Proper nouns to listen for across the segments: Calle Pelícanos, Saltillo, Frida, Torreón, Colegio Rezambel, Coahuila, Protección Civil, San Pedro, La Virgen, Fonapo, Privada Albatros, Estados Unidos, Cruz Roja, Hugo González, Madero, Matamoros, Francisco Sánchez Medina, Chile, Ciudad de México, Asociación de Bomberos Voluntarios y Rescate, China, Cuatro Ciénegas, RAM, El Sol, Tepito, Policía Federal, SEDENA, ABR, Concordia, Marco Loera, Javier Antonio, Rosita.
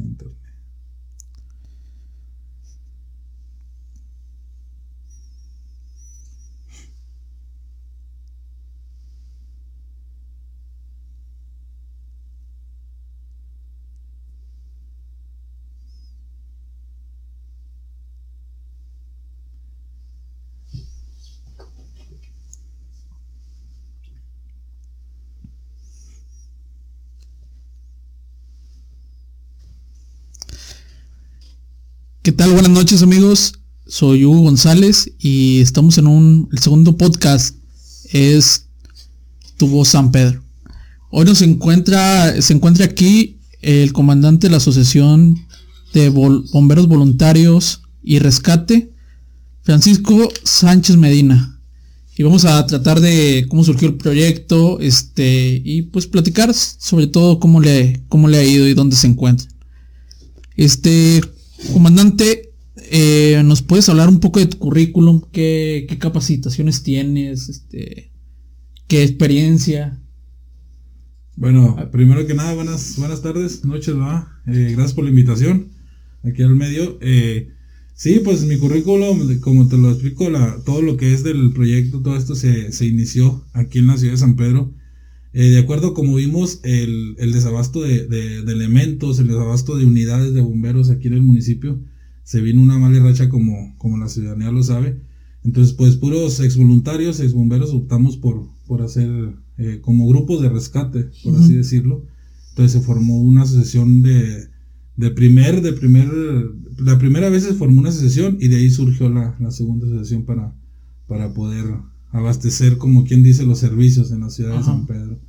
en internet. ¿Qué tal? Buenas noches, amigos. Soy Hugo González y estamos en el segundo podcast. Es Tu Voz San Pedro. Hoy se encuentra aquí el comandante de la Asociación de Bomberos Voluntarios y Rescate, Francisco Sánchez Medina. Y vamos a tratar de cómo surgió el proyecto, y pues platicar sobre todo cómo le ha ido y dónde se encuentra. Comandante, ¿nos puedes hablar un poco de tu currículum? ¿Qué capacitaciones tienes? ¿Qué experiencia? Bueno, primero que nada, buenas tardes, noches, ¿verdad? Gracias por la invitación aquí al medio. Sí, pues mi currículum, como te lo explico, todo lo que es del proyecto, todo esto se inició aquí en la ciudad de San Pedro. De acuerdo como vimos el desabasto de elementos, el desabasto de unidades de bomberos aquí en el municipio, se vino una mala racha como la ciudadanía lo sabe. Entonces pues puros exvoluntarios, exbomberos optamos por hacer como grupos de rescate, por así decirlo. Entonces se formó una asociación la primera vez se formó una asociación y de ahí surgió la segunda asociación para poder abastecer, como quien dice, los servicios en la ciudad de San Pedro.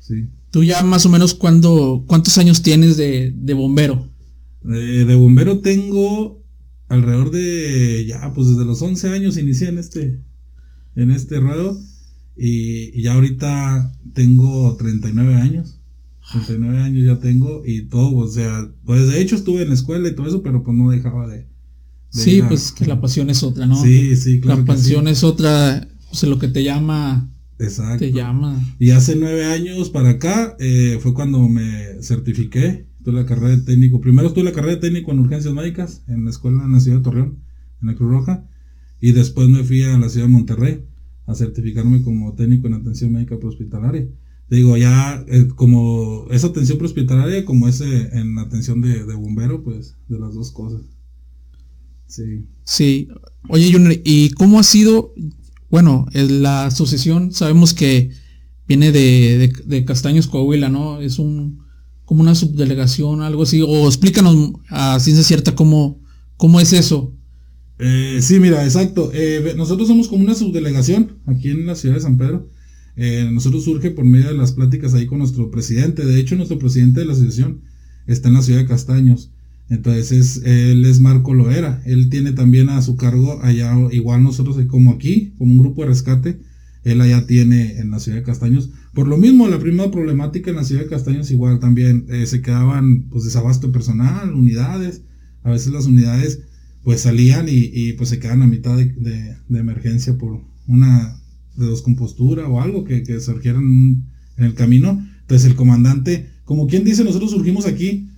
Sí. ¿Tú ya más o menos cuántos años tienes de bombero? De bombero tengo alrededor de, ya pues desde los 11 años inicié en este ruedo y ya ahorita tengo 39 años ya tengo y todo, o sea, pues de hecho estuve en la escuela y todo eso, pero pues no dejaba de sí, pues que la pasión es otra, ¿no? Sí, sí, claro. La pasión es otra, pues lo que te llama. Exacto. Te llama. Y hace 9 años para acá fue cuando me certifiqué. Tuve la carrera de técnico. Primero tuve la carrera de técnico en urgencias médicas en la escuela en la ciudad de Torreón, en la Cruz Roja. Y después me fui a la ciudad de Monterrey a certificarme como técnico en atención médica prehospitalaria. Digo, ya como esa atención prehospitalaria, como ese en atención de bombero, pues de las dos cosas. Sí. Sí. Oye, Junior, ¿y cómo ha sido? Bueno, la asociación sabemos que viene de Castaños, Coahuila, ¿no? Es como una subdelegación, algo así. O explícanos a ciencia cierta cómo es eso. Sí, mira, exacto. Nosotros somos como una subdelegación aquí en la ciudad de San Pedro. Nosotros surge por medio de las pláticas ahí con nuestro presidente. De hecho, nuestro presidente de la asociación está en la ciudad de Castaños. Entonces él es Marco Loera, él tiene también a su cargo allá, igual nosotros como aquí, como un grupo de rescate, él allá tiene en la ciudad de Castaños. Por lo mismo, la primera problemática en la ciudad de Castaños igual también se quedaban pues desabasto de personal, unidades, a veces las unidades pues salían y pues se quedaban a mitad de emergencia por una de descompostura o algo que surgieran en el camino. Entonces el comandante, como quien dice, nosotros surgimos aquí.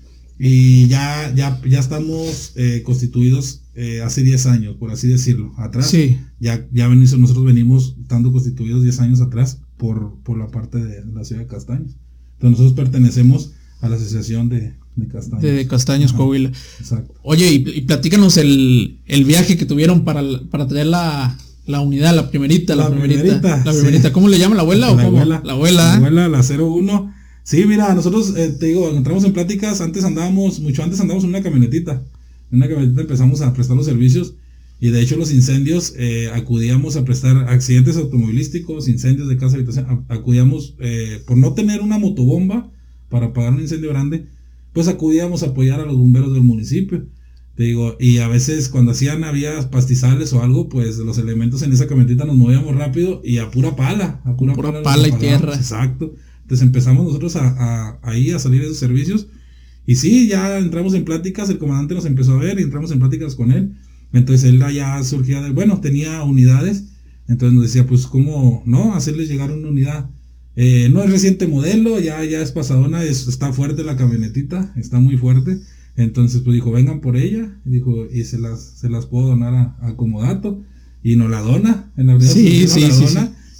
Y ya estamos constituidos hace 10 años, por así decirlo, atrás. Sí. Ya nosotros venimos estando constituidos 10 años atrás por la parte de la ciudad de Castaños. Entonces nosotros pertenecemos a la asociación de Castaños. De Castaños, ajá, Coahuila. Exacto. Oye, y platícanos el viaje que tuvieron para traer la unidad, la primerita. Sí. ¿Cómo le llaman? ¿La abuela o cómo? La abuela, la 01. Sí, mira, nosotros, te digo, entramos en pláticas, mucho antes andábamos en una camionetita. En una camionetita empezamos a prestar los servicios y de hecho los incendios, acudíamos a prestar accidentes automovilísticos, incendios de casa, habitación, acudíamos, por no tener una motobomba para apagar un incendio grande, pues acudíamos a apoyar a los bomberos del municipio. Te digo, y a veces cuando había pastizales o algo, pues los elementos en esa camionetita nos movíamos rápido y a pura pala y tierra. Exacto. Entonces empezamos nosotros a salir de esos servicios y sí, ya entramos en pláticas, el comandante nos empezó a ver y entramos en pláticas con él. Entonces él ya surgía tenía unidades, entonces nos decía pues cómo no hacerles llegar una unidad. No es reciente modelo, ya es pasadona, está fuerte la camionetita, está muy fuerte. Entonces pues dijo, vengan por ella, dijo, y se las puedo donar a Comodato, y nos la dona en la verdad. Sí.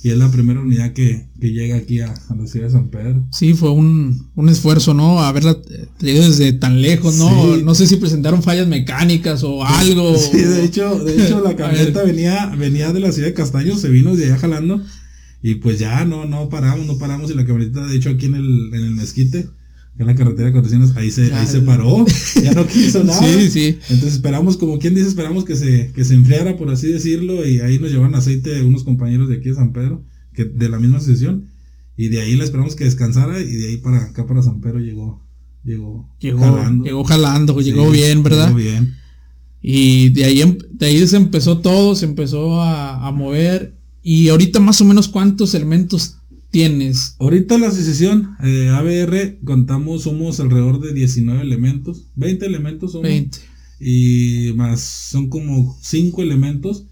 Y es la primera unidad que llega aquí a la ciudad de San Pedro. Sí, fue un esfuerzo, ¿no? Haberla traído desde tan lejos, ¿no? Sí. No sé si presentaron fallas mecánicas o algo. Sí, de hecho la camioneta venía de la ciudad de Castaños, se vino de allá jalando. Y pues ya no paramos, y la camioneta, de hecho, aquí en el mezquite, en la carretera de Cuatro Ciénegas, ahí se paró, ya no quiso nada. Sí. Entonces esperamos, como quien dice, que se enfriara, por así decirlo, y ahí nos llevaron aceite unos compañeros de aquí de San Pedro, que de la misma asociación, y de ahí la esperamos que descansara, y de ahí para acá, para San Pedro, llegó jalando, bien, ¿verdad? Llegó bien. Y de ahí se empezó todo, se empezó a mover. Y ahorita más o menos, ¿cuántos elementos tienes? Ahorita la asociación ABR somos alrededor de 19 elementos, 20 elementos somos. 20. Y más son como 5 elementos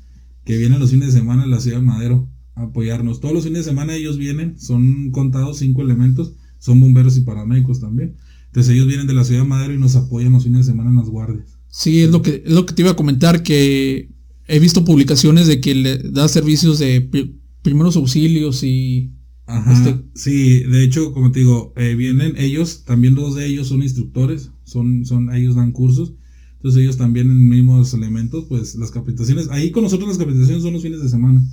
que vienen los fines de semana a la ciudad de Madero a apoyarnos. Todos los fines de semana ellos vienen, son contados 5 elementos, son bomberos y paramédicos también. Entonces ellos vienen de la ciudad de Madero y nos apoyan los fines de semana en las guardias. Sí, es lo que te iba a comentar, que he visto publicaciones de que le da servicios de primeros auxilios y... Ajá, sí, de hecho, como te digo, vienen ellos, también dos de ellos son instructores, ellos dan cursos, entonces ellos también en mismos elementos, pues las capacitaciones, ahí con nosotros las capacitaciones son los fines de semana,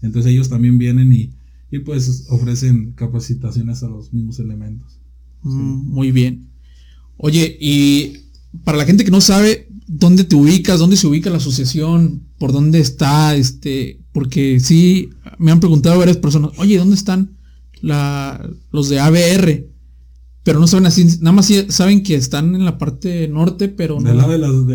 entonces ellos también vienen y pues ofrecen capacitaciones a los mismos elementos. Sí. Muy bien. Oye, y para la gente que no sabe, ¿dónde te ubicas? ¿Dónde se ubica la asociación? ¿Por dónde está? Porque sí, me han preguntado varias personas, oye, ¿dónde están los de ABR? Pero no saben así, nada más saben que están en la parte norte, pero no. ¿De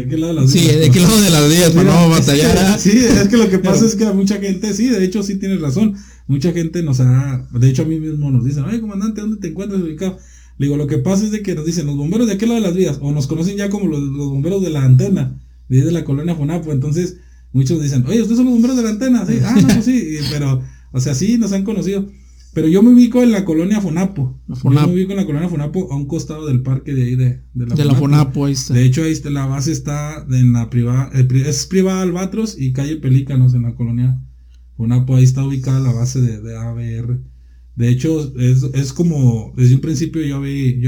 qué lado de las vías? Sí, ¿de qué lado de las vías? Para no batallar. Sí, es que lo que pasa es que a mucha gente, sí, de hecho sí tienes razón, mucha gente nos ha, de hecho a mí mismo nos dicen, oye, comandante, ¿dónde te encuentras ubicado? Le digo, lo que pasa es de que nos dicen los bomberos de aquel lado de las vías, o nos conocen ya como los bomberos de la antena, de la colonia Fonapo. Entonces muchos dicen, oye, ¿ustedes son los bomberos de la antena? Sí, sí, pero, o sea, sí, nos han conocido. Pero yo me ubico en la colonia Fonapo. A un costado del parque de ahí de la Fonapo, ahí está. De hecho, ahí está, la base está en la privada, es Privada Albatros y Calle Pelícanos en la colonia Fonapo, ahí está ubicada la base de ABR. De hecho, es como, desde un principio yo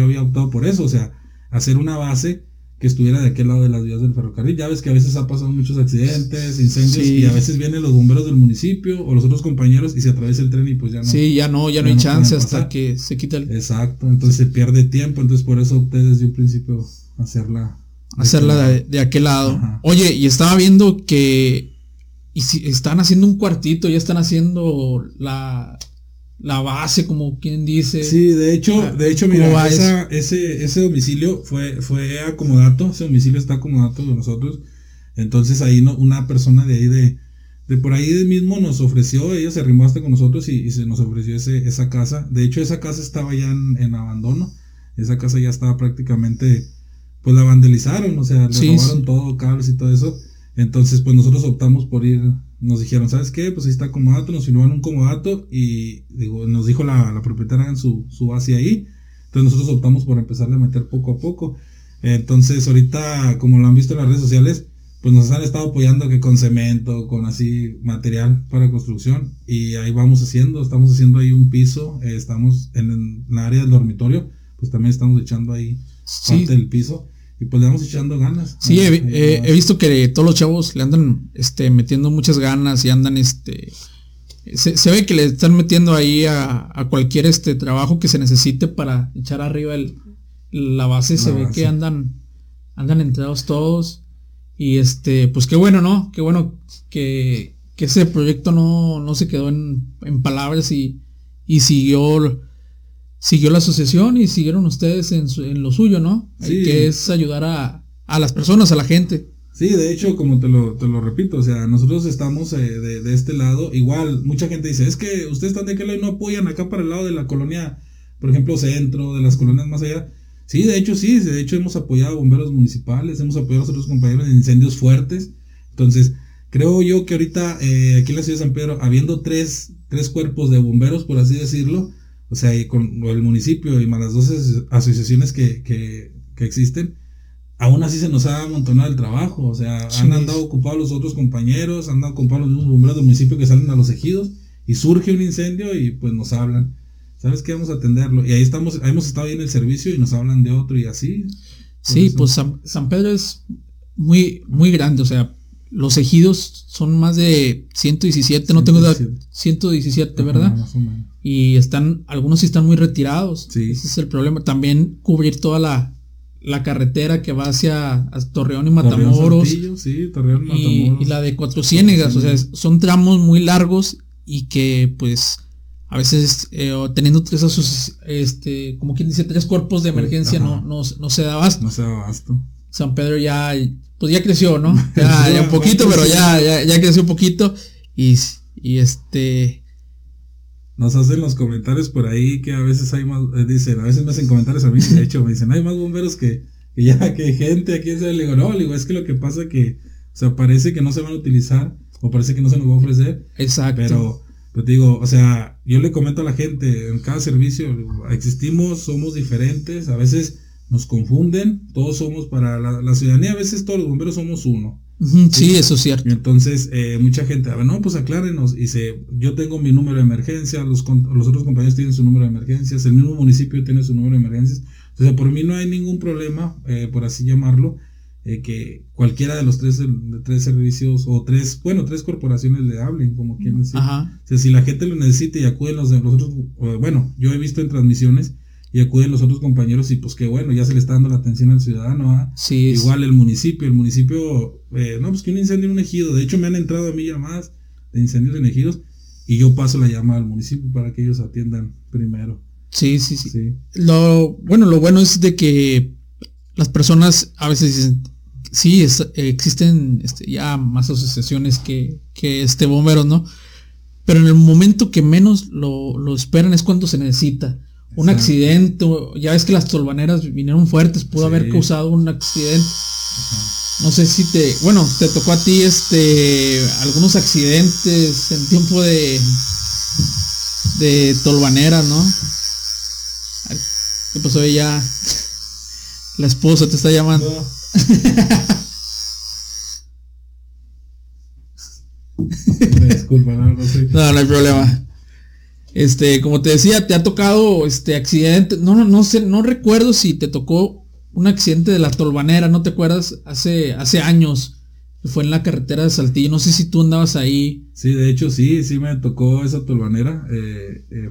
había optado por eso, o sea, hacer una base que estuviera de aquel lado de las vías del ferrocarril. Ya ves que a veces ha pasado muchos accidentes, incendios, sí, y a veces vienen los bomberos del municipio o los otros compañeros y se atraviesa el tren y pues ya no. Sí, ya no hay chance hasta que se quita el... Exacto, entonces se pierde tiempo, entonces por eso opté desde un principio hacerla de aquel lado. Ajá. Oye, y estaba viendo que si están haciendo un cuartito, ya están haciendo la base, como quien dice. Sí, de hecho mira, ese domicilio fue Comodato, ese domicilio está Comodato de nosotros. Entonces ahí una persona de ahí de por ahí mismo nos ofreció, ella se arrimó hasta con nosotros y se nos ofreció esa casa. De hecho, esa casa estaba ya en abandono. Esa casa ya estaba prácticamente, pues la vandalizaron, o sea, le robaron todo, cables y todo eso. Entonces pues nosotros optamos por ir, nos dijeron, ¿sabes qué? Pues ahí está Comodato, nos firmaron un Comodato y nos dijo la propietaria, hagan su base ahí. Entonces nosotros optamos por empezarle a meter poco a poco. Entonces ahorita, como lo han visto en las redes sociales, pues nos han estado apoyando que con cemento, con así material para construcción, y ahí vamos haciendo, estamos haciendo ahí un piso, estamos en el área del dormitorio, pues también estamos echando ahí parte del piso. Y pues le vamos echando ganas. Sí, he visto que todos los chavos le andan metiendo muchas ganas y andan se ve que le están metiendo ahí a cualquier trabajo que se necesite para echar arriba la base. Ve que andan entrados todos. Y pues qué bueno, ¿no? Qué bueno que ese proyecto no se quedó en palabras y siguió la asociación y siguieron ustedes en lo suyo, ¿no? Sí. El que es ayudar a las personas, a la gente. Sí, de hecho, como te lo repito, o sea, nosotros estamos de este lado. Igual, mucha gente dice, es que ustedes están de aquel lado y no apoyan acá para el lado de la colonia, por ejemplo, centro, de las colonias más allá. Sí, de hecho hemos apoyado a bomberos municipales, hemos apoyado a otros compañeros en incendios fuertes. Entonces, creo yo que ahorita, aquí en la ciudad de San Pedro, habiendo tres cuerpos de bomberos, por así decirlo, O sea, y con el municipio y más las dos asociaciones que existen, aún así se nos ha amontonado el trabajo. O sea, sí, han andado ocupados los otros compañeros, han andado ocupados los mismos bomberos del municipio que salen a los ejidos, y surge un incendio y pues nos hablan, ¿sabes qué? Vamos a atenderlo. Y ahí estamos, hemos estado ahí en el servicio y nos hablan de otro y así. Sí, eso. Pues San Pedro es muy, muy grande, o sea, los ejidos son más de 117, no tengo 117, ¿verdad? Ajá, y están, algunos sí están muy retirados, sí. Ese es el problema. También cubrir toda la carretera que va hacia Torreón y Matamoros, Saltillo, sí, Torreón, Matamoros. Y la de Cuatro Ciénegas, o sea, son tramos muy largos y que pues a veces teniendo tres como quien dice, tres cuerpos de emergencia, pues, no se da abasto. No se da abasto. San Pedro ya, pues ya creció, ¿no? Ya un poquito, pero ya creció un poquito. Y nos hacen los comentarios por ahí que a veces hay más, dicen, a veces me hacen comentarios a mí, de hecho me dicen, hay más bomberos que ya, que gente aquí. Le digo, no, es que lo que pasa que, o sea, parece que no se van a utilizar, o parece que no se nos va a ofrecer. Exacto. Pero te digo, o sea, yo le comento a la gente, en cada servicio existimos, somos diferentes, a veces nos confunden, todos somos para la ciudadanía, a veces todos los bomberos somos uno. Sí, ¿sí? Eso es cierto. Y entonces, mucha gente, a ver, no, pues aclárenos, dice, yo tengo mi número de emergencia, los otros compañeros tienen su número de emergencias, el mismo municipio tiene su número de emergencias, entonces por mí no hay ningún problema, por así llamarlo, que cualquiera de los tres servicios o tres corporaciones le hablen, como quien decir. Ajá. O sea, si la gente lo necesita y acuden los otros, bueno, yo he visto en transmisiones, y acuden los otros compañeros y pues que bueno, ya se le está dando la atención al ciudadano, ¿eh? Sí, igual sí. El municipio no, pues que un incendio en un ejido, de hecho me han entrado a mí llamadas de incendios en ejidos y yo paso la llamada al municipio para que ellos atiendan primero. Sí. Lo bueno es de que las personas a veces dicen, sí, existen ya más asociaciones que bomberos, ¿no? Pero en el momento que menos lo esperan es cuando se necesita. Un accidente, ya ves que las tolvaneras vinieron fuertes, pudo haber causado un accidente. Ajá. No sé si te tocó a ti algunos accidentes en tiempo de tolvanera, ¿no? ¿Qué pasó? Ya la esposa te está llamando. No. Me disculpa, no sé. No hay problema. Como te decía, te ha tocado accidente, no sé, no recuerdo si te tocó un accidente de la tolvanera, ¿no te acuerdas? Hace años, fue en la carretera de Saltillo, no sé si tú andabas ahí. Sí, de hecho sí me tocó esa tolvanera,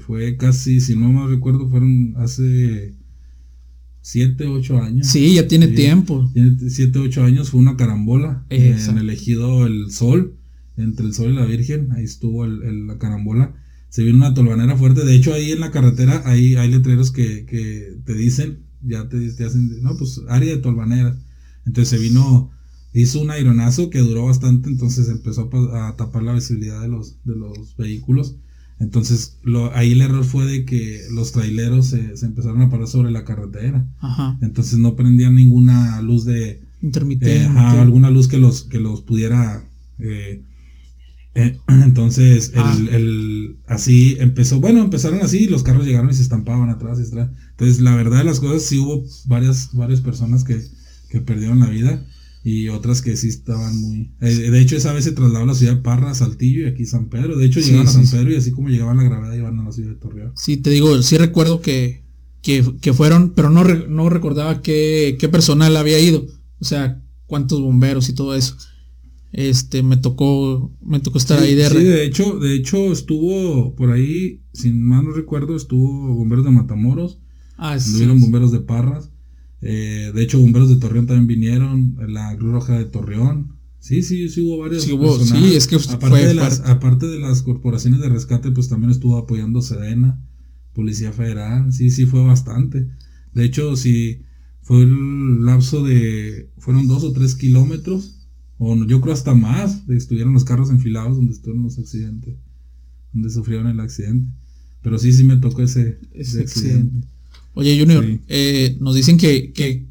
fue casi, si no mal recuerdo, fueron hace 7, 8 años. Sí, ya tiene tiempo. 7, 8 años, fue una carambola en el ejido El Sol, entre El Sol y La Virgen, ahí estuvo la carambola. Se viene una tolvanera fuerte, de hecho ahí en la carretera hay letreros que te dicen, ya te hacen, no, pues área de tolvanera. Entonces hizo un aironazo que duró bastante, entonces empezó a tapar la visibilidad de los vehículos. Entonces ahí el error fue de que los traileros se empezaron a parar sobre la carretera. Ajá. Entonces no prendían ninguna luz de intermitente, alguna luz que los pudiera... entonces así empezó, empezaron así, los carros llegaron y se estampaban atrás. Entonces la verdad de las cosas, sí hubo varias personas que perdieron la vida y otras que sí estaban muy, de hecho esa vez se trasladó a la ciudad de Parra, Saltillo y aquí San Pedro, de hecho llegaron a San Pedro y así como llegaban la gravedad iban a la ciudad de Torreón. Sí, te digo, sí recuerdo que fueron, pero no recordaba qué personal había ido, o sea, cuántos bomberos y todo eso. Me tocó estar ahí de arriba. Sí, de hecho estuvo por ahí, sin mal no recuerdo, estuvo bomberos de Matamoros, estuvieron bomberos de Parras, de hecho bomberos de Torreón también vinieron, la Cruz Roja de Torreón, sí hubo varios. Sí, es que aparte de las corporaciones de rescate, pues también estuvo apoyando SEDENA, Policía Federal, sí fue bastante. De hecho, sí fue el lapso de, fueron 2 o 3 kilómetros. O yo creo hasta más, estuvieron los carros enfilados donde estuvieron los accidentes, donde sufrieron el accidente. Pero sí me tocó ese accidente. Oye, Junior, sí. Nos dicen que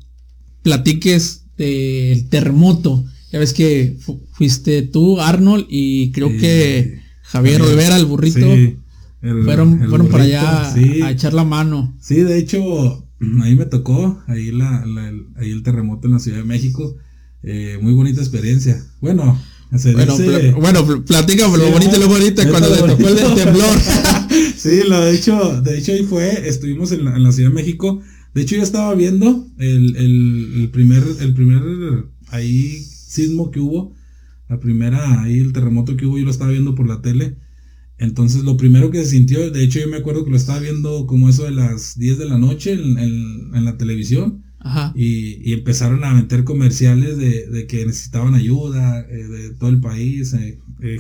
platiques del terremoto. Ya ves que fuiste tú, Arnold, y creo que Javier Olvera, el burrito. Sí. Fueron para allá, sí, a echar la mano. Sí, de hecho, ahí me tocó, ahí el terremoto en la Ciudad de México. Muy bonita experiencia. Platica sí, lo bonito y lo bonito cuando le tocó el del temblor. Sí, de hecho ahí fue, estuvimos en la Ciudad de México. De hecho yo estaba viendo el primer ahí sismo que hubo, el terremoto que hubo, yo lo estaba viendo por la tele. Entonces lo primero que se sintió, de hecho yo me acuerdo que lo estaba viendo como eso de las 10 de la noche en la televisión. Ajá. Y empezaron a meter comerciales de que necesitaban ayuda, de todo el país,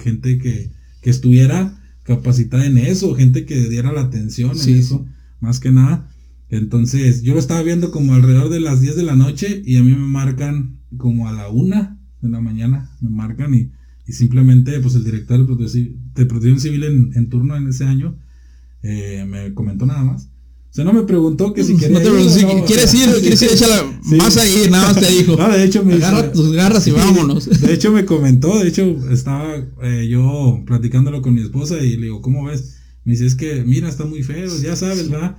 gente que estuviera capacitada en eso, gente que diera la atención en eso, más que nada. Entonces yo lo estaba viendo como alrededor de las 10 de la noche y a mí me marcan como a la 1 de la mañana, me marcan y simplemente pues el director de Protección Civil en turno en ese año me comentó nada más. O sea, no me preguntó que si quería ¿Quieres ir? Échala, sí. Vas a ir, nada más te dijo. No, de hecho agarra tus garras y vámonos. De hecho me comentó, estaba yo platicándolo con mi esposa y le digo, ¿cómo ves? Me dice, es que mira, está muy feo, ya sabes, ¿verdad?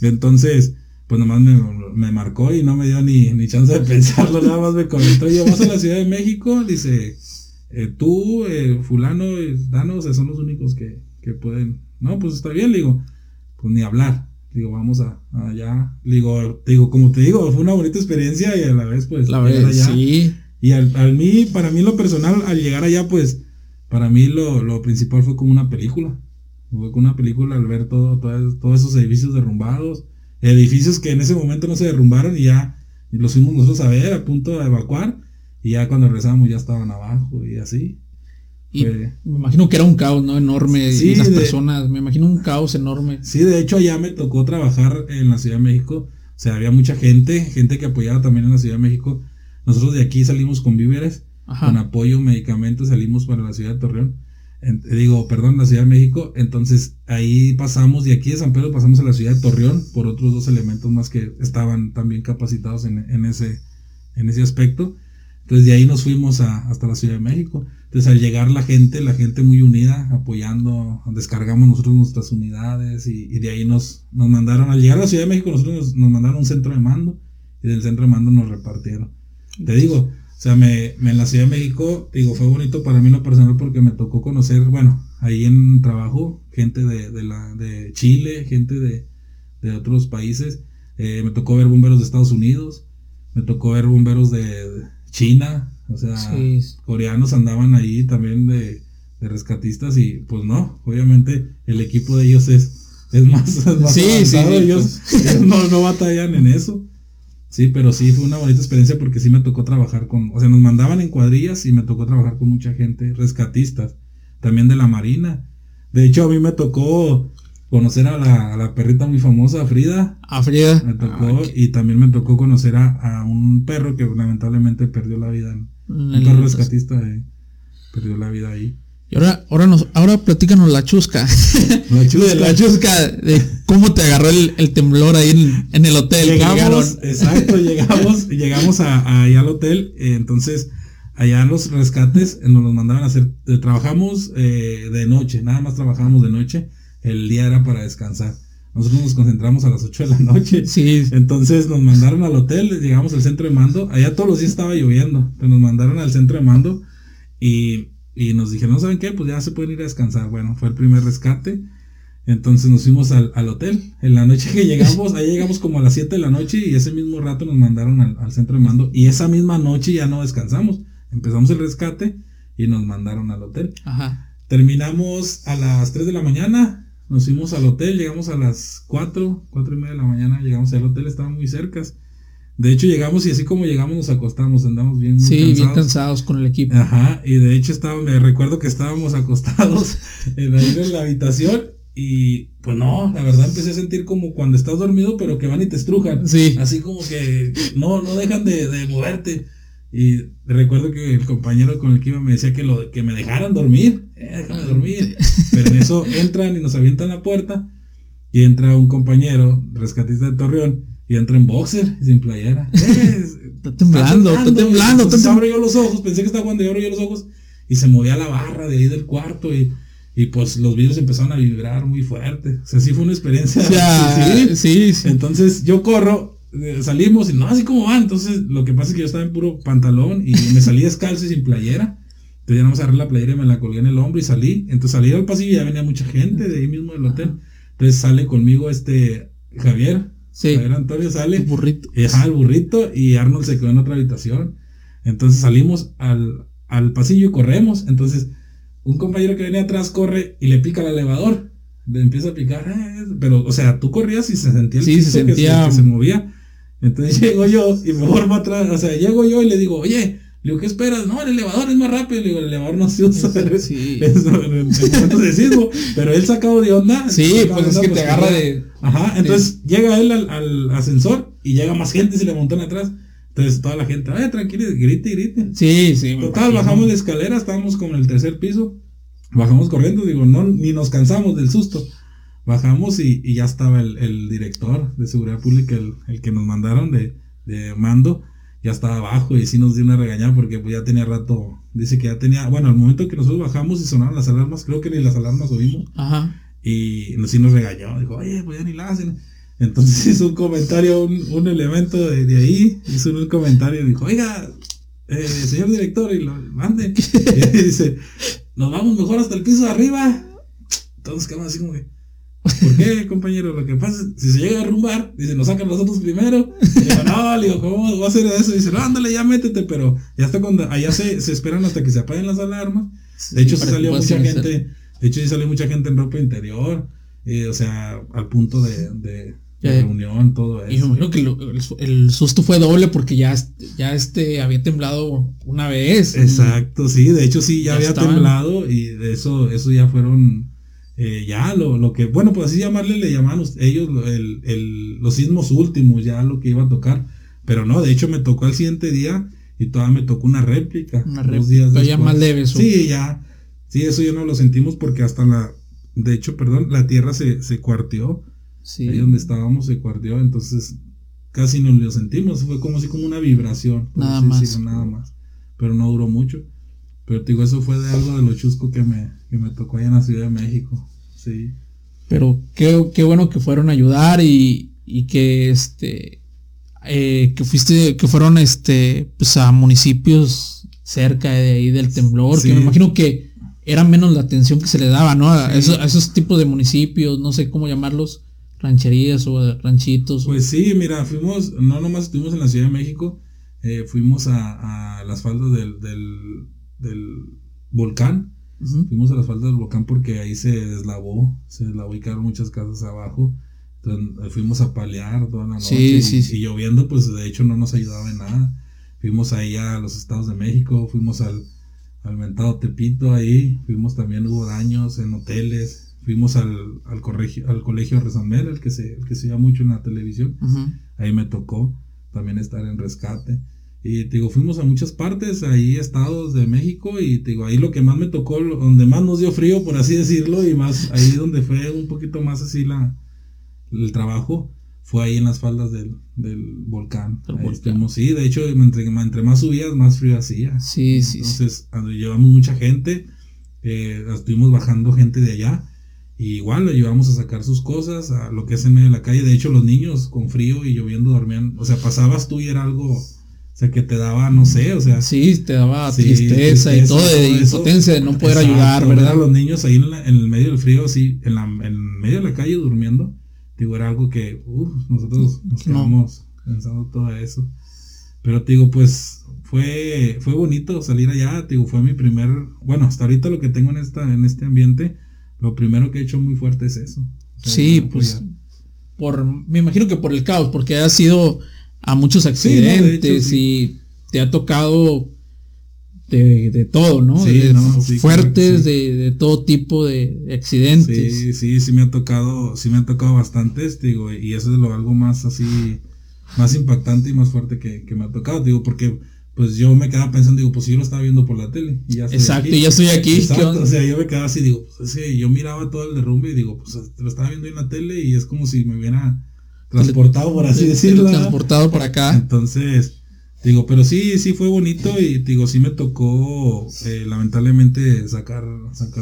Entonces, pues nomás me marcó y no me dio ni chance de pensarlo, nada más me comentó. Y yo, ¿vas a la Ciudad de México? Dice, tú, fulano, Dano, o sea, son los únicos que pueden. No, pues está bien, le digo, pues ni hablar. Digo, vamos a allá. Digo, como te digo, fue una bonita experiencia y a la vez, pues, llegar allá. Sí. Y para mí, lo personal, al llegar allá, pues, para mí lo principal fue como una película. Fue como una película al ver todos esos edificios derrumbados. Edificios que en ese momento no se derrumbaron y ya los fuimos nosotros a ver, a punto de evacuar. Y ya cuando regresamos ya estaban abajo y así. Y me imagino que era un caos, ¿no? Enorme, sí, y las personas, me imagino un caos enorme. Sí, de hecho allá me tocó trabajar en la Ciudad de México, o sea, había mucha gente que apoyaba también en la Ciudad de México. Nosotros de aquí salimos con víveres, ajá, con apoyo, medicamentos, salimos para la Ciudad de Torreón, la Ciudad de México. Entonces ahí pasamos, de aquí de San Pedro pasamos a la Ciudad de Torreón por otros 2 elementos más que estaban también capacitados en ese aspecto. Entonces de ahí nos fuimos hasta la Ciudad de México. Entonces al llegar la gente muy unida, apoyando, descargamos nosotros nuestras unidades y de ahí nos mandaron, al llegar a la Ciudad de México nosotros nos mandaron un centro de mando y del centro de mando nos repartieron. Te digo, o sea, en la Ciudad de México, digo, fue bonito para mí lo personal porque me tocó conocer, bueno, ahí en trabajo, gente de Chile, gente de otros países, me tocó ver bomberos de Estados Unidos, me tocó ver bomberos de China. O sea, sí, coreanos andaban ahí también de rescatistas y pues no, obviamente el equipo de ellos es más sí, avanzado, sí, ellos pues, no batallan en eso. Sí, pero sí fue una bonita experiencia porque sí me tocó trabajar o sea, nos mandaban en cuadrillas y me tocó trabajar con mucha gente, rescatistas, también de la Marina. De hecho a mí me tocó conocer a la perrita muy famosa, a Frida. Me tocó, y también me tocó conocer a un perro que lamentablemente perdió la vida. Un perro rescatista perdió la vida ahí. Y ahora platícanos la chusca de cómo te agarró el temblor ahí en el hotel. Llegamos allá al hotel, entonces allá los rescates nos los mandaban a hacer, trabajamos de noche, nada más trabajamos de noche. El día era para descansar. Nosotros nos concentramos a las 8 de la noche. Sí. Entonces nos mandaron al hotel, llegamos al centro de mando. Allá todos los días estaba lloviendo. Nos mandaron al centro de mando y nos dijeron, ¿no saben qué? Pues ya se pueden ir a descansar. Bueno, fue el primer rescate. Entonces nos fuimos al hotel. En la noche que llegamos, ahí llegamos como a las 7 de la noche y ese mismo rato nos mandaron al centro de mando. Y esa misma noche ya no descansamos. Empezamos el rescate y nos mandaron al hotel. Ajá. Terminamos a las 3 de la mañana. Nos fuimos al hotel, llegamos a las 4:30 de la mañana, llegamos al hotel, estaban muy cercas. De hecho llegamos y así como llegamos nos acostamos, andamos bien cansados. Sí, bien cansados con el equipo. Ajá, y de hecho me recuerdo que estábamos acostados en la habitación y pues no, la verdad empecé a sentir como cuando estás dormido pero que van y te estrujan. Sí. Así como que no dejan de moverte. Y recuerdo que el compañero con el que iba me decía que me dejaran dormir, déjame dormir. Pero en eso entran y nos avientan la puerta y entra un compañero rescatista de Torreón y entra en boxer y sin playera. Está temblando. Abro yo los ojos, pensé que estaba cuando abro yo los ojos y se movía la barra de ahí del cuarto y Y pues los vidrios empezaron a vibrar muy fuerte. O sea, sí fue una experiencia. O sea, sí. Entonces yo corro, salimos y no, así como va. Entonces lo que pasa es que yo estaba en puro pantalón y me salí descalzo y sin playera. Entonces ya no me agarré la playera y me la colgué en el hombro y salí. Entonces salí al pasillo y ya venía mucha gente de ahí mismo del hotel. Entonces sale conmigo Javier. Sí. Javier Antonio sale. El burrito. Ajá, el burrito. Y Arnold se quedó en otra habitación. Entonces salimos al pasillo y corremos. Entonces un compañero que venía atrás corre y le pica el elevador. Le empieza a picar. Pero, o sea, tú corrías y se sentía el piso que se movía. Entonces llego yo y me formo atrás. O sea, llego yo y le digo, oye, le digo, ¿qué esperas? No, el elevador es más rápido. Le digo, el elevador no se usa. Sí. Entonces sismo. Pero él sacado de onda. Sí, pues es que te agarra de... Ajá, entonces llega él al ascensor y llega más gente y se le montan atrás. Entonces toda la gente, ay, tranquilo, grite. Sí. Total, bajamos de escalera, estábamos como en el tercer piso. Bajamos corriendo, digo, no, ni nos cansamos del susto. Bajamos y ya estaba el director de seguridad pública, el que nos mandaron de mando, ya estaba abajo y sí nos dio una regañada porque pues ya tenía rato, dice que ya tenía, bueno, al momento que nosotros bajamos y sonaron las alarmas, creo que ni las alarmas oímos. Ajá. Y sí nos regañó, dijo, oye, pues ya ni la hacen. Entonces hizo un comentario, un elemento de ahí, hizo un comentario y dijo, oiga, señor director, y lo mande. Y dice, nos vamos mejor hasta el piso de arriba. Entonces quedamos así como que, ¿por qué, compañero? Lo que pasa es, si se llega a derrumbar, dice, nos sacan nosotros primero. Y digo, no, le digo, ¿cómo voy a hacer eso? Y dice, no, ándale, ya métete, pero ya está cuando, allá se esperan hasta que se apaguen las alarmas. De hecho, sí salió mucha gente, en ropa interior, o sea, al punto de reunión, todo eso. Y yo imagino que el susto fue doble porque ya había temblado una vez. Exacto, sí, de hecho sí, ya había estaban. Temblado y de eso ya fueron, ya lo que, bueno, pues así llamarle, le llamaban ellos los sismos últimos, ya lo que iba a tocar. Pero no, de hecho me tocó al siguiente día y todavía me tocó una réplica. Dos días después. Ya más leve. Sí, ya, sí, eso ya no lo sentimos porque hasta la tierra se cuarteó. Sí. Ahí donde estábamos se cuarteó, entonces casi no lo sentimos, fue como una vibración, nada más, pero no duró mucho. Pero te digo, eso fue de algo de lo chusco que me tocó allá en la Ciudad de México. Sí. Pero qué bueno que fueron a ayudar y que fueron pues a municipios cerca de ahí del temblor, sí. Que me imagino que era menos la atención que se le daba, ¿no? A esos tipos de municipios, no sé cómo llamarlos. Rancherías o ranchitos. Pues sí, mira, fuimos, no nomás estuvimos en la Ciudad de México, fuimos a las faldas del volcán. Uh-huh. Fuimos a las faldas del volcán porque ahí se deslavó y quedaron muchas casas abajo. Entonces fuimos a palear toda la noche. Sí. Y lloviendo, pues de hecho no nos ayudaba en nada. Fuimos ahí a los Estados de México, fuimos al mentado Tepito ahí, fuimos también, hubo daños en hoteles. Fuimos al Colegio Rezambel, el que se veía mucho en la televisión. Uh-huh. Ahí me tocó también estar en rescate. Y te digo, fuimos a muchas partes, ahí Estados de México. Y te digo, ahí lo que más me tocó, donde más nos dio frío, por así decirlo, y más ahí donde fue un poquito más así el trabajo, fue ahí en las faldas del volcán. Estuvimos, sí, de hecho, entre más subías, más frío hacía. Sí, sí. Entonces, llevamos mucha gente, estuvimos bajando gente de allá. Y igual lo llevamos a sacar sus cosas a lo que es en medio de la calle. De hecho, los niños con frío y lloviendo dormían. O sea, pasabas tú y era algo, o sea, que te daba, no sé, o sea. Sí, te daba tristeza y todo, de impotencia de no poder ayudar, ¿verdad? Los niños ahí en el medio del frío, sí, en medio de la calle durmiendo. Digo, era algo que, nosotros nos quedamos pensando todo eso. Pero te digo, pues, fue bonito salir allá. Te digo, fue mi primer, bueno, hasta ahorita lo que tengo en este ambiente. Lo primero que he hecho muy fuerte es eso. Sí, pues me imagino que por el caos, porque has ido a muchos accidentes, sí, no, hecho, sí. Y te ha tocado de todo, ¿no? Sí, sí, fuertes, claro, sí. De todo tipo de accidentes. Sí, me ha tocado bastantes, digo, y eso es algo más así, más impactante y más fuerte que me ha tocado, digo, porque pues yo me quedaba pensando, digo, pues yo lo estaba viendo por la tele y ya estoy aquí. Y ya estoy aquí. Exacto, o sea, yo me quedaba así, digo, pues es que yo miraba todo el derrumbe y digo, pues lo estaba viendo en la tele y es como si me hubiera transportado, por así decirlo. Transportado para acá. Entonces, Digo, pero sí, sí fue bonito y digo, sí me tocó lamentablemente sacar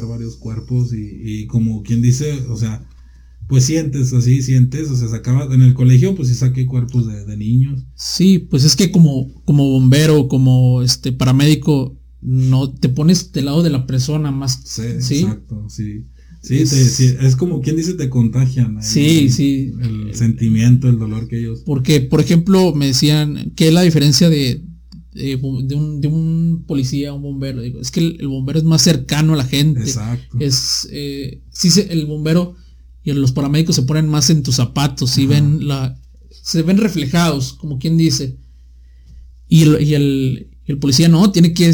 varios cuerpos y como quien dice, o sea, pues sientes, o sea, sacaba en el colegio, pues sí saqué cuerpos de niños. Sí, pues es que como bombero, como paramédico, no te pones del lado de la persona más. Sí, exacto, sí. Sí, es como quien dice, te contagian el sentimiento, el dolor que ellos. Porque, por ejemplo, me decían, ¿qué es la diferencia de un policía a un bombero? Digo, es que el bombero es más cercano a la gente. Exacto. El bombero y los paramédicos se ponen más en tus zapatos y se ven reflejados, como quien dice. Y el policía no, tiene que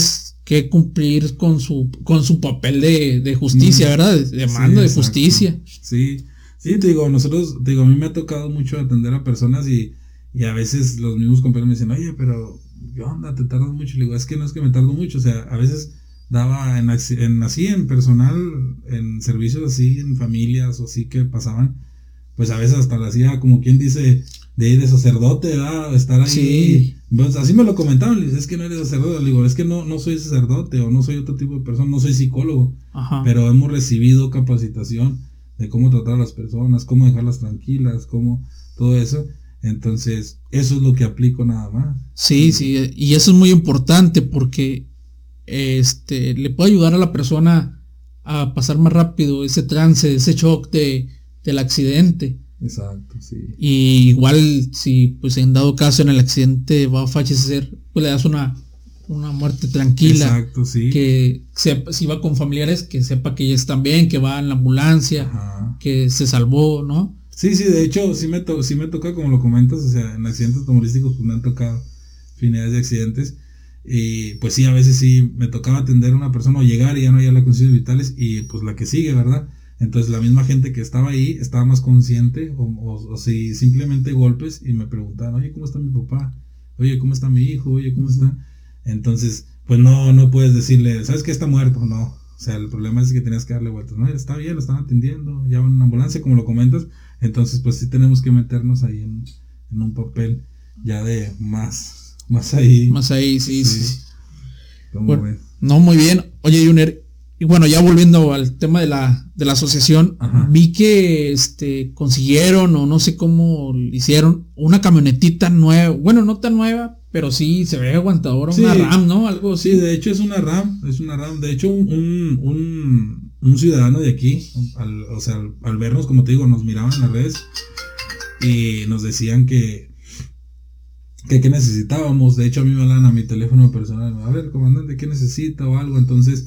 cumplir con su papel de justicia, ¿verdad? De mando, sí, de justicia. Sí, sí, te digo, a mí me ha tocado mucho atender a personas y a veces los mismos compañeros me dicen, oye, pero ¿qué onda? ¿Te tardas mucho? Le digo, es que no es que me tardo mucho, o sea, a veces daba en personal, en servicios así, en familias o así que pasaban, pues a veces hasta la hacía, como quien dice, de ir de sacerdote, ¿verdad? Estar ahí. Sí. Pues así me lo comentaban, le dice, es que no eres sacerdote, le digo, es que no soy sacerdote o no soy otro tipo de persona, no soy psicólogo. Ajá. Pero hemos recibido capacitación de cómo tratar a las personas, cómo dejarlas tranquilas, cómo todo eso. Entonces, eso es lo que aplico nada más. Sí, sí, y eso es muy importante porque le puede ayudar a la persona a pasar más rápido ese trance, ese shock del accidente. Exacto, sí. Y igual si pues en dado caso en el accidente va a fallecer, pues le das una muerte tranquila. Exacto, sí. Que sepa, si va con familiares, que sepa que ya están bien, que va en la ambulancia. Ajá. Que se salvó, ¿no? Sí, sí, de hecho sí me toca, como lo comentas, o sea, en accidentes automovilísticos pues me han tocado finales de accidentes. Y pues sí, a veces sí me tocaba atender a una persona o llegar y ya no había las condiciones vitales y pues la que sigue, ¿verdad? Entonces la misma gente que estaba ahí estaba más consciente o si simplemente golpes y me preguntaban, oye, ¿cómo está mi papá? Oye, ¿cómo está mi hijo? Oye, ¿cómo está? Entonces, pues no puedes decirle, ¿sabes qué? Está muerto, no. O sea, el problema es que tenías que darle vueltas, ¿no? Está bien, lo están atendiendo, ya van en una ambulancia, como lo comentas. Entonces, pues sí tenemos que meternos ahí en un papel ya de más ahí. Más ahí, sí. ¿Cómo ves? No, muy bien. Oye, Junior, y bueno, ya volviendo al tema de la asociación. Ajá. Vi que consiguieron, o no sé cómo hicieron, una camionetita nueva, bueno, no tan nueva, pero sí se ve aguantadora, sí, una RAM, ¿no? Algo así. Sí, de hecho es una RAM, de hecho un ciudadano de aquí, al vernos, como te digo, nos miraban en las redes y nos decían que necesitábamos. De hecho a mí me hablan a mi teléfono personal, a ver, comandante, ¿qué necesita o algo? Entonces,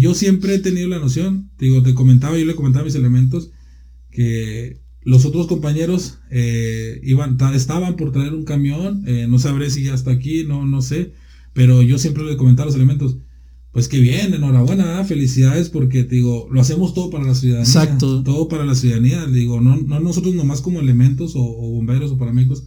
yo siempre he tenido la noción, yo le comentaba a mis elementos que los otros compañeros estaban por traer un camión, no sabré si ya está aquí, no sé, pero yo siempre le comentaba a los elementos, pues que bien, enhorabuena, felicidades, porque lo hacemos todo para la ciudadanía. Exacto. Todo para la ciudadanía, no nosotros nomás como elementos o bomberos o paramédicos.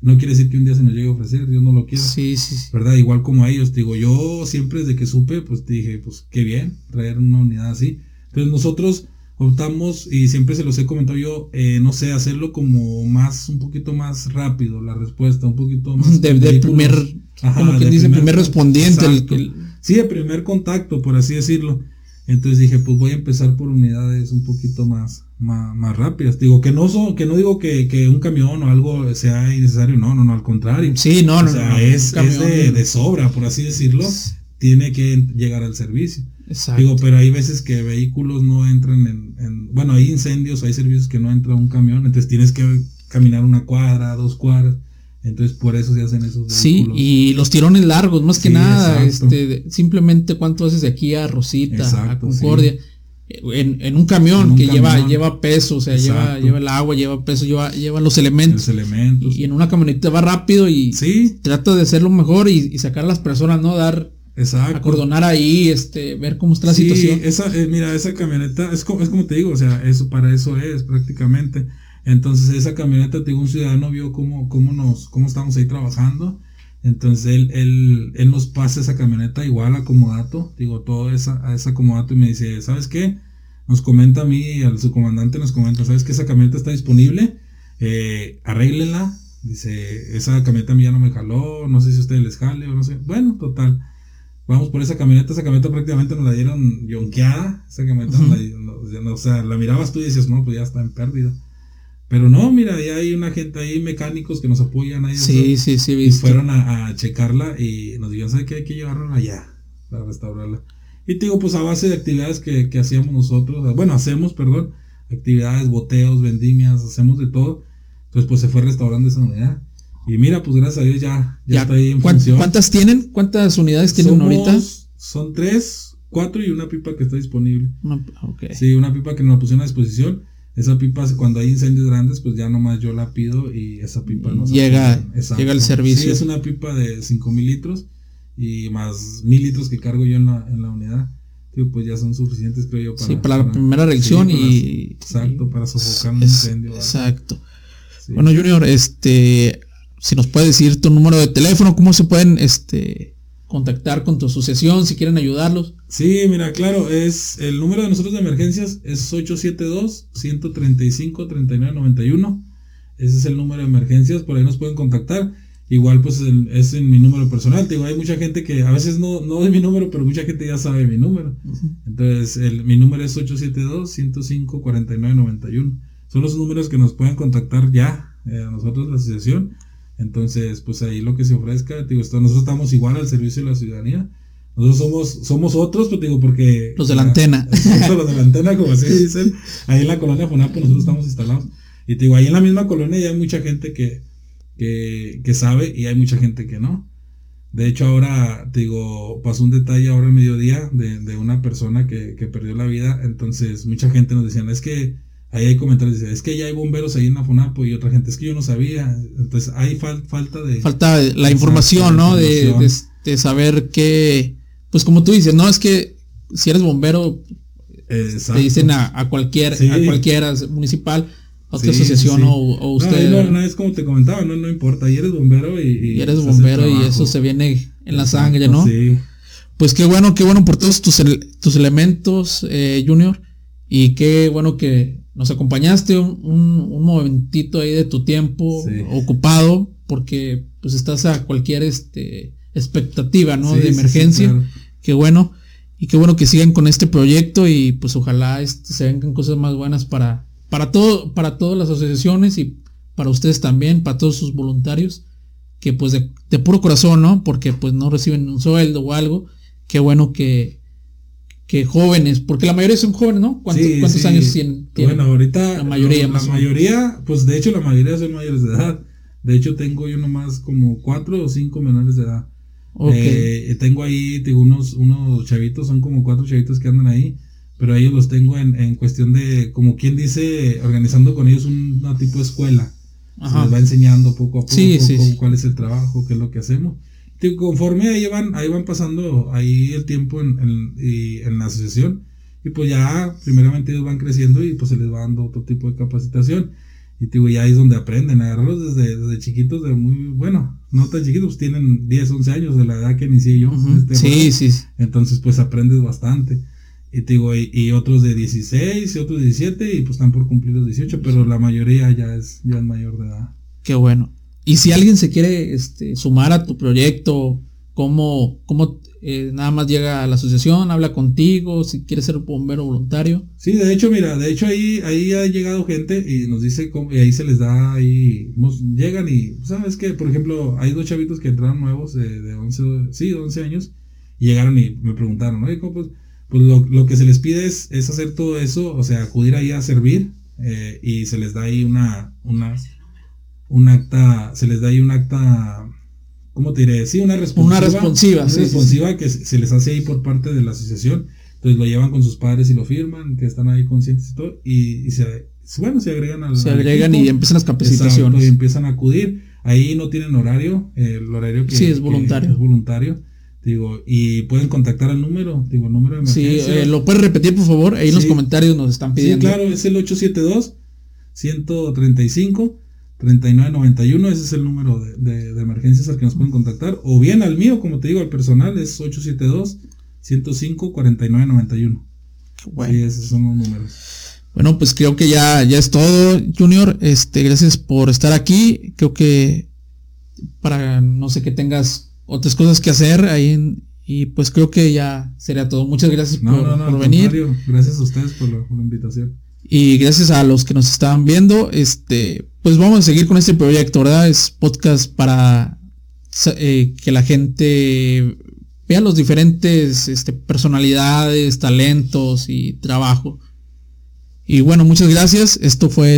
No quiere decir que un día se nos llegue a ofrecer, Dios no lo quiera. Sí, sí, sí. ¿Verdad? Igual como a ellos, yo siempre desde que supe, pues dije, pues qué bien, traer una unidad así. Entonces nosotros optamos, y siempre se los he comentado yo, no sé, hacerlo como un poquito más rápido, la respuesta, un poquito más. Del primer, como quien dice, primer respondiente. Sí, el primer contacto, por así decirlo. Entonces dije, pues voy a empezar por unidades un poquito más rápidas. Que no digo que un camión o algo sea innecesario, no, al contrario. Sí, no, es de sobra, por así decirlo, tiene que llegar al servicio. Exacto. Pero hay veces que vehículos no entran bueno, hay incendios, hay servicios que no entra un camión, entonces tienes que caminar una cuadra, dos cuadras. Entonces por eso se hacen esos vehículos. Sí, y los tirones largos, más que nada, simplemente cuánto haces de aquí a Rosita, exacto, a Concordia, sí. en un camión, en un camión. lleva peso, o sea, lleva el agua, lleva peso, lleva los elementos. Y en una camioneta va rápido y sí, trata de hacerlo mejor y sacar a las personas, ¿no? Acordonar ahí, ver cómo está la situación. Esa camioneta, es como te digo, o sea, eso para eso es prácticamente. Entonces esa camioneta, un ciudadano vio cómo estamos ahí trabajando. Entonces él nos pasa esa camioneta igual a comodato, todo a esa comodato, y me dice, ¿sabes qué? Nos comenta a mí y al subcomandante, nos comenta, ¿sabes qué? Esa camioneta está disponible, arréglenla, Dice, esa camioneta a mí ya no me jaló, no sé si a ustedes les jale o no sé. Bueno, total, vamos por esa camioneta prácticamente nos la dieron yonqueada. Esa camioneta, o sea, la mirabas tú y dices, no, pues ya está en pérdida. Pero no, mira, ya hay una gente ahí, mecánicos que nos apoyan ahí. Sí, o sea, sí, sí, viste. Y fueron a checarla y nos dijeron, ¿sabes qué? Hay que llevarla allá para restaurarla. Y te digo, pues a base de actividades que hacíamos nosotros, bueno, hacemos, perdón, actividades, boteos, vendimias, hacemos de todo. Entonces, pues se fue restaurando esa unidad. Y mira, pues gracias a Dios ya está ahí en función. ¿Cuántas tienen? ¿Cuántas unidades tienen ahorita? Son 3, 4 y una pipa que está disponible. Okay. Sí, una pipa que nos la pusieron a disposición. Esa pipa, cuando hay incendios grandes, pues ya nomás yo la pido y esa pipa nos llega al servicio. Sí, es una pipa de 5,000 litros y más 1,000 litros que cargo yo en la unidad. Tío, pues ya son suficientes, creo yo, para... Sí, para la primera reacción, sí, exacto, para sofocar un incendio. Exacto. Sí. Bueno, Junior, si nos puedes decir tu número de teléfono, cómo se pueden contactar con tu asociación, si quieren ayudarlos. Sí, mira, claro, es el número de nosotros de emergencias, es 872-135-3991. Ese es el número de emergencias, por ahí nos pueden contactar. Igual pues es en mi número personal. Te digo, hay mucha gente que a veces no es mi número, pero mucha gente ya sabe mi número. Entonces mi número es 872-105-4991. Son los números que nos pueden contactar ya a nosotros, la asociación. Entonces pues ahí lo que se ofrezca. Te digo, nosotros estamos igual al servicio de la ciudadanía. Nosotros somos otros, pues digo, porque... Los de la antena. Los de la antena, como así dicen. Ahí en la colonia Fonapo nosotros estamos instalados. Y te digo, ahí en la misma colonia ya hay mucha gente que sabe y hay mucha gente que no. De hecho, ahora, te digo, pasó un detalle ahora al mediodía de una persona que perdió la vida. Entonces, mucha gente nos decía, es que... Ahí hay comentarios, dice, es que ya hay bomberos ahí en la Fonapo, y otra gente, es que yo no sabía. Entonces, hay falta de... Falta la información, ¿no? De saber que... Pues como tú dices, no, es que si eres bombero, te dicen a cualquiera municipal, a otra asociación o usted. No, es como te comentaba, no importa, y eres bombero y eres bombero y eso se viene en la sangre, ¿no? Sí. Pues qué bueno por todos tus elementos, Junior, y qué bueno que nos acompañaste un momentito ahí de tu tiempo ocupado, porque pues estás a cualquier expectativa, ¿no? Sí, de emergencia. Sí, claro. Qué bueno que sigan con este proyecto y pues ojalá se vengan cosas más buenas para todas las asociaciones y para ustedes también, para todos sus voluntarios que pues de puro corazón, ¿no? Porque pues no reciben un sueldo o algo. Qué bueno que jóvenes, porque la mayoría son jóvenes, ¿no? ¿Cuántos años tienen? Bueno, ahorita la mayoría, pues de hecho la mayoría son mayores de edad. De hecho tengo yo nomás como 4 o 5 menores de edad. Okay. Tengo ahí unos chavitos, son como 4 chavitos que andan ahí, pero ellos los tengo en cuestión de, como quien dice, organizando con ellos una tipo de escuela. Ajá. Se les va enseñando poco a poco cuál es el trabajo, qué es lo que hacemos. Conforme ahí van pasando ahí el tiempo en la asociación, y pues ya primeramente ellos van creciendo y pues se les va dando otro tipo de capacitación. Y digo, ya ahí es donde aprenden, agarrarlos desde chiquitos, no tan chiquitos, pues tienen 10, 11 años de la edad que inicié yo. Uh-huh. Entonces pues aprendes bastante. Y te digo, y otros de 16 y otros de 17 y pues están por cumplir los 18, pero la mayoría ya es mayor de edad. Qué bueno. Y si alguien se quiere sumar a tu proyecto, ¿cómo nada más llega a la asociación, habla contigo, si quiere ser bombero voluntario? Sí, de hecho ahí ha llegado gente y nos dice cómo, y ahí se les da, ahí llegan y, ¿sabes qué? Por ejemplo, hay 2 chavitos que entraron nuevos de 11 años, y llegaron y me preguntaron, oye, ¿cómo? Pues lo que se les pide es hacer todo eso, o sea, acudir ahí a servir, y se les da ahí un acta, ¿cómo te diré? Sí, una responsiva que se les hace ahí por parte de la asociación. Entonces lo llevan con sus padres y lo firman, que están ahí conscientes y todo, y se agregan al equipo. Se agregan y empiezan las capacitaciones. Exacto, y empiezan a acudir. Ahí no tienen horario, el horario que... Sí, es voluntario. Digo, y pueden contactar al número, el número de emergencia. Sí, lo puedes repetir, por favor, ahí en los comentarios nos están pidiendo. Sí, claro, es el 872-135-3991, ese es el número de emergencias al que nos pueden contactar, o bien al mío, como te digo, al personal, es 872-105-4991. Bueno. Sí, esos son los números. Bueno, pues creo que ya es todo, Junior. Gracias por estar aquí. Creo que para, no sé, que tengas otras cosas que hacer ahí y pues creo que ya sería todo. Muchas gracias por venir. Mario, gracias a ustedes por la invitación. Y gracias a los que nos estaban viendo. Pues vamos a seguir con este proyecto, ¿verdad? Es podcast para que la gente vea los diferentes personalidades, talentos y trabajo. Y bueno, muchas gracias. Esto fue